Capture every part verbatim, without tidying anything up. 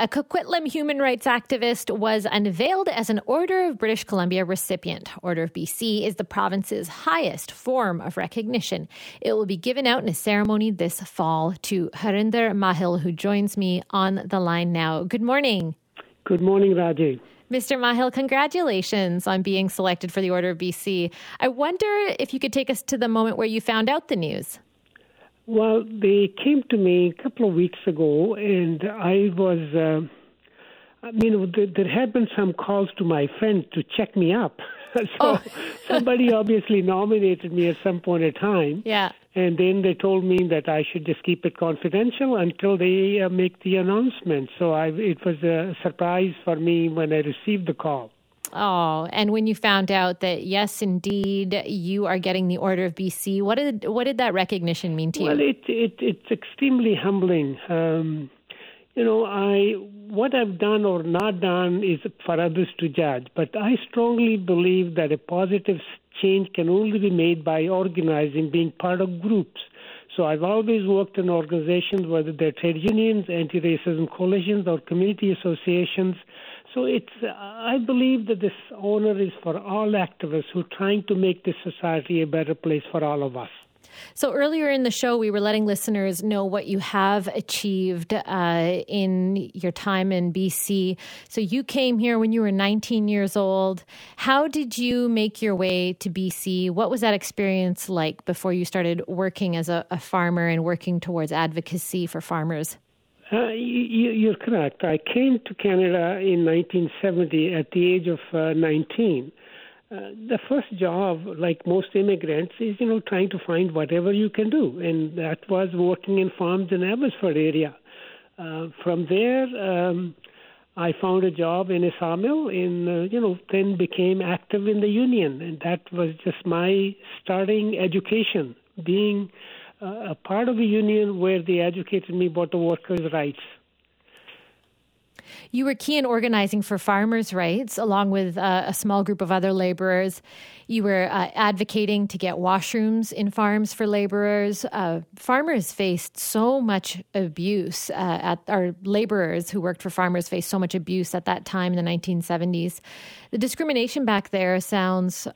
A Coquitlam human rights activist was unveiled as an Order of British Columbia recipient. Order of B C is the province's highest form of recognition. It will be given out in a ceremony this fall to Harinder Mahil, who joins me on the line now. Good morning. Good morning, Radu. Mister Mahil, congratulations on being selected for the Order of B C. I wonder if you could take us to the moment where you found out the news. Well, they came to me a couple of weeks ago, and I was, uh, I mean, th- there had been some calls to my friend to check me up. so oh. Somebody obviously nominated me at some point in time. Yeah. And then they told me that I should just keep it confidential until they uh, make the announcement. So I, it was a surprise for me when I received the call. Oh, and when you found out that, yes, indeed, you are getting the Order of B C, what did what did that recognition mean to you? Well, it, it, it's extremely humbling. Um, you know, I what I've done or not done is for others to judge, but I strongly believe that a positive change can only be made by organizing, being part of groups. So I've always worked in organizations, whether they're trade unions, anti-racism coalitions, or community associations. So it's, I believe that this honor is for all activists who are trying to make this society a better place for all of us. So earlier in the show, we were letting listeners know what you have achieved uh, in your time in B C. So you came here when you were nineteen years old. How did you make your way to B C? What was that experience like before you started working as a, a farmer and working towards advocacy for farmers? Uh, you, you're correct. I came to Canada in nineteen seventy at the age of uh, nineteen. Uh, the first job, like most immigrants, is, you know, trying to find whatever you can do. And that was working in farms in Abbotsford area. Uh, from there, um, I found a job in a sawmill and, uh, you know, then became active in the union. And that was just my starting education, being uh, a part of a union where they educated me about the workers' rights. You were key in organizing for farmers' rights, along with uh, a small group of other laborers. You were uh, advocating to get washrooms in farms for laborers. Uh, farmers faced so much abuse. Uh, at our laborers who worked for farmers faced so much abuse at that time in the nineteen seventies. The discrimination back there sounds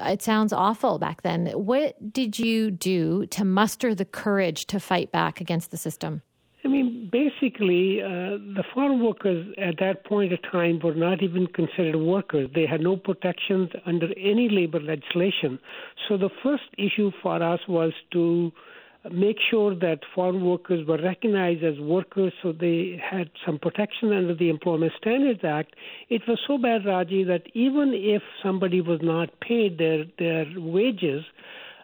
it sounds awful back then. What did you do to muster the courage to fight back against the system? I mean, basically, uh, the farm workers at that point in time were not even considered workers. They had no protections under any labor legislation. So the first issue for us was to make sure that farm workers were recognized as workers so they had some protection under the Employment Standards Act. It was so bad, Raji, that even if somebody was not paid their, their wages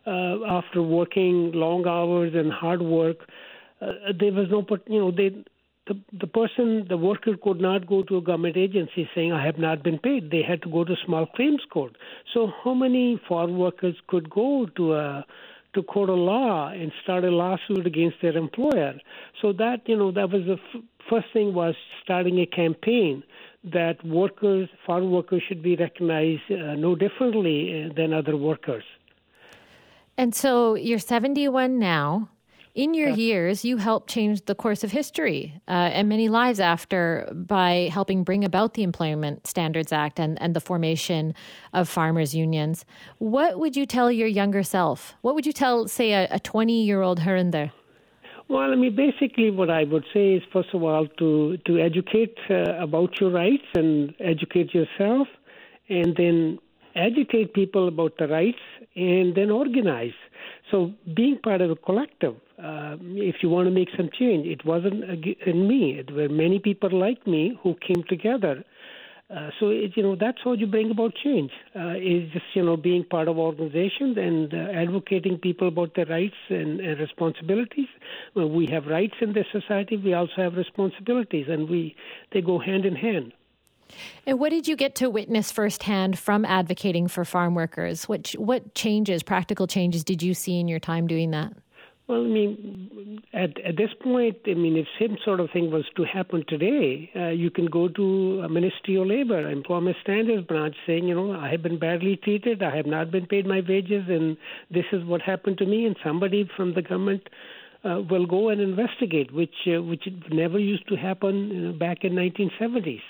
uh, after working long hours and hard work, Uh, there was no, you know, they, the the person, the worker could not go to a government agency saying, I have not been paid. They had to go to small claims court. So how many farm workers could go to a to court of law and start a lawsuit against their employer? So that, you know, that was the f- first thing was starting a campaign that workers, farm workers should be recognized uh, no differently than other workers. And so you're seventy-one now. In your years, you helped change the course of history uh, and many lives after by helping bring about the Employment Standards Act and, and the formation of farmers' unions. What would you tell your younger self? What would you tell, say, a twenty-year-old Harinder? Well, I mean, basically what I would say is, first of all, to, to educate uh, about your rights and educate yourself, and then agitate people about the rights, and then organize. So being part of a collective, uh, if you want to make some change, it wasn't in me. There were many people like me who came together. Uh, so, it, you know, that's how you bring about change, uh, is just, you know, being part of organizations and uh, advocating people about their rights and, and responsibilities. Well, we have rights in this society. We also have responsibilities, and we they go hand in hand. And what did you get to witness firsthand from advocating for farm workers? What what changes, practical changes, did you see in your time doing that? Well, I mean, at, at this point, I mean, if same sort of thing was to happen today, uh, you can go to a Ministry of Labor, Employment Standards branch, saying, you know, I have been badly treated, I have not been paid my wages, and this is what happened to me, and somebody from the government uh, will go and investigate, which uh, which never used to happen you know, back in nineteen seventies.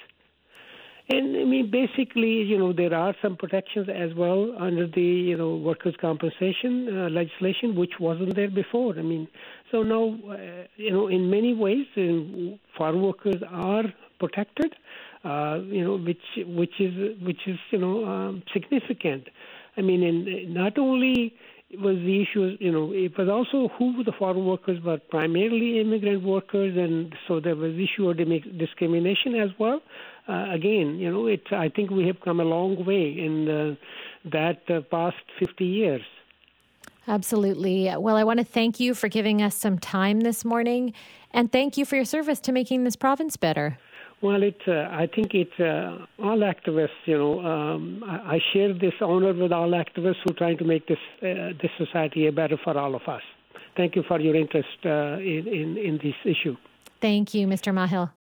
And I mean, basically, you know, there are some protections as well under the, you know, workers' compensation uh, legislation, which wasn't there before. I mean, so now, uh, you know, in many ways, uh, farm workers are protected, uh, you know, which which is which is you know um, significant. I mean, and not only was the issue, you know, it was also who the foreign workers were, primarily immigrant workers, and so there was issue of discrimination as well. Uh, again, you know, it. I think we have come a long way in uh, that uh, past fifty years. Absolutely. Well, I want to thank you for giving us some time this morning, and thank you for your service to making this province better. Well, it, uh, I think it's uh, all activists, you know, um, I, I share this honor with all activists who are trying to make this uh, this society better for all of us. Thank you for your interest uh, in, in, in this issue. Thank you, Mister Mahil.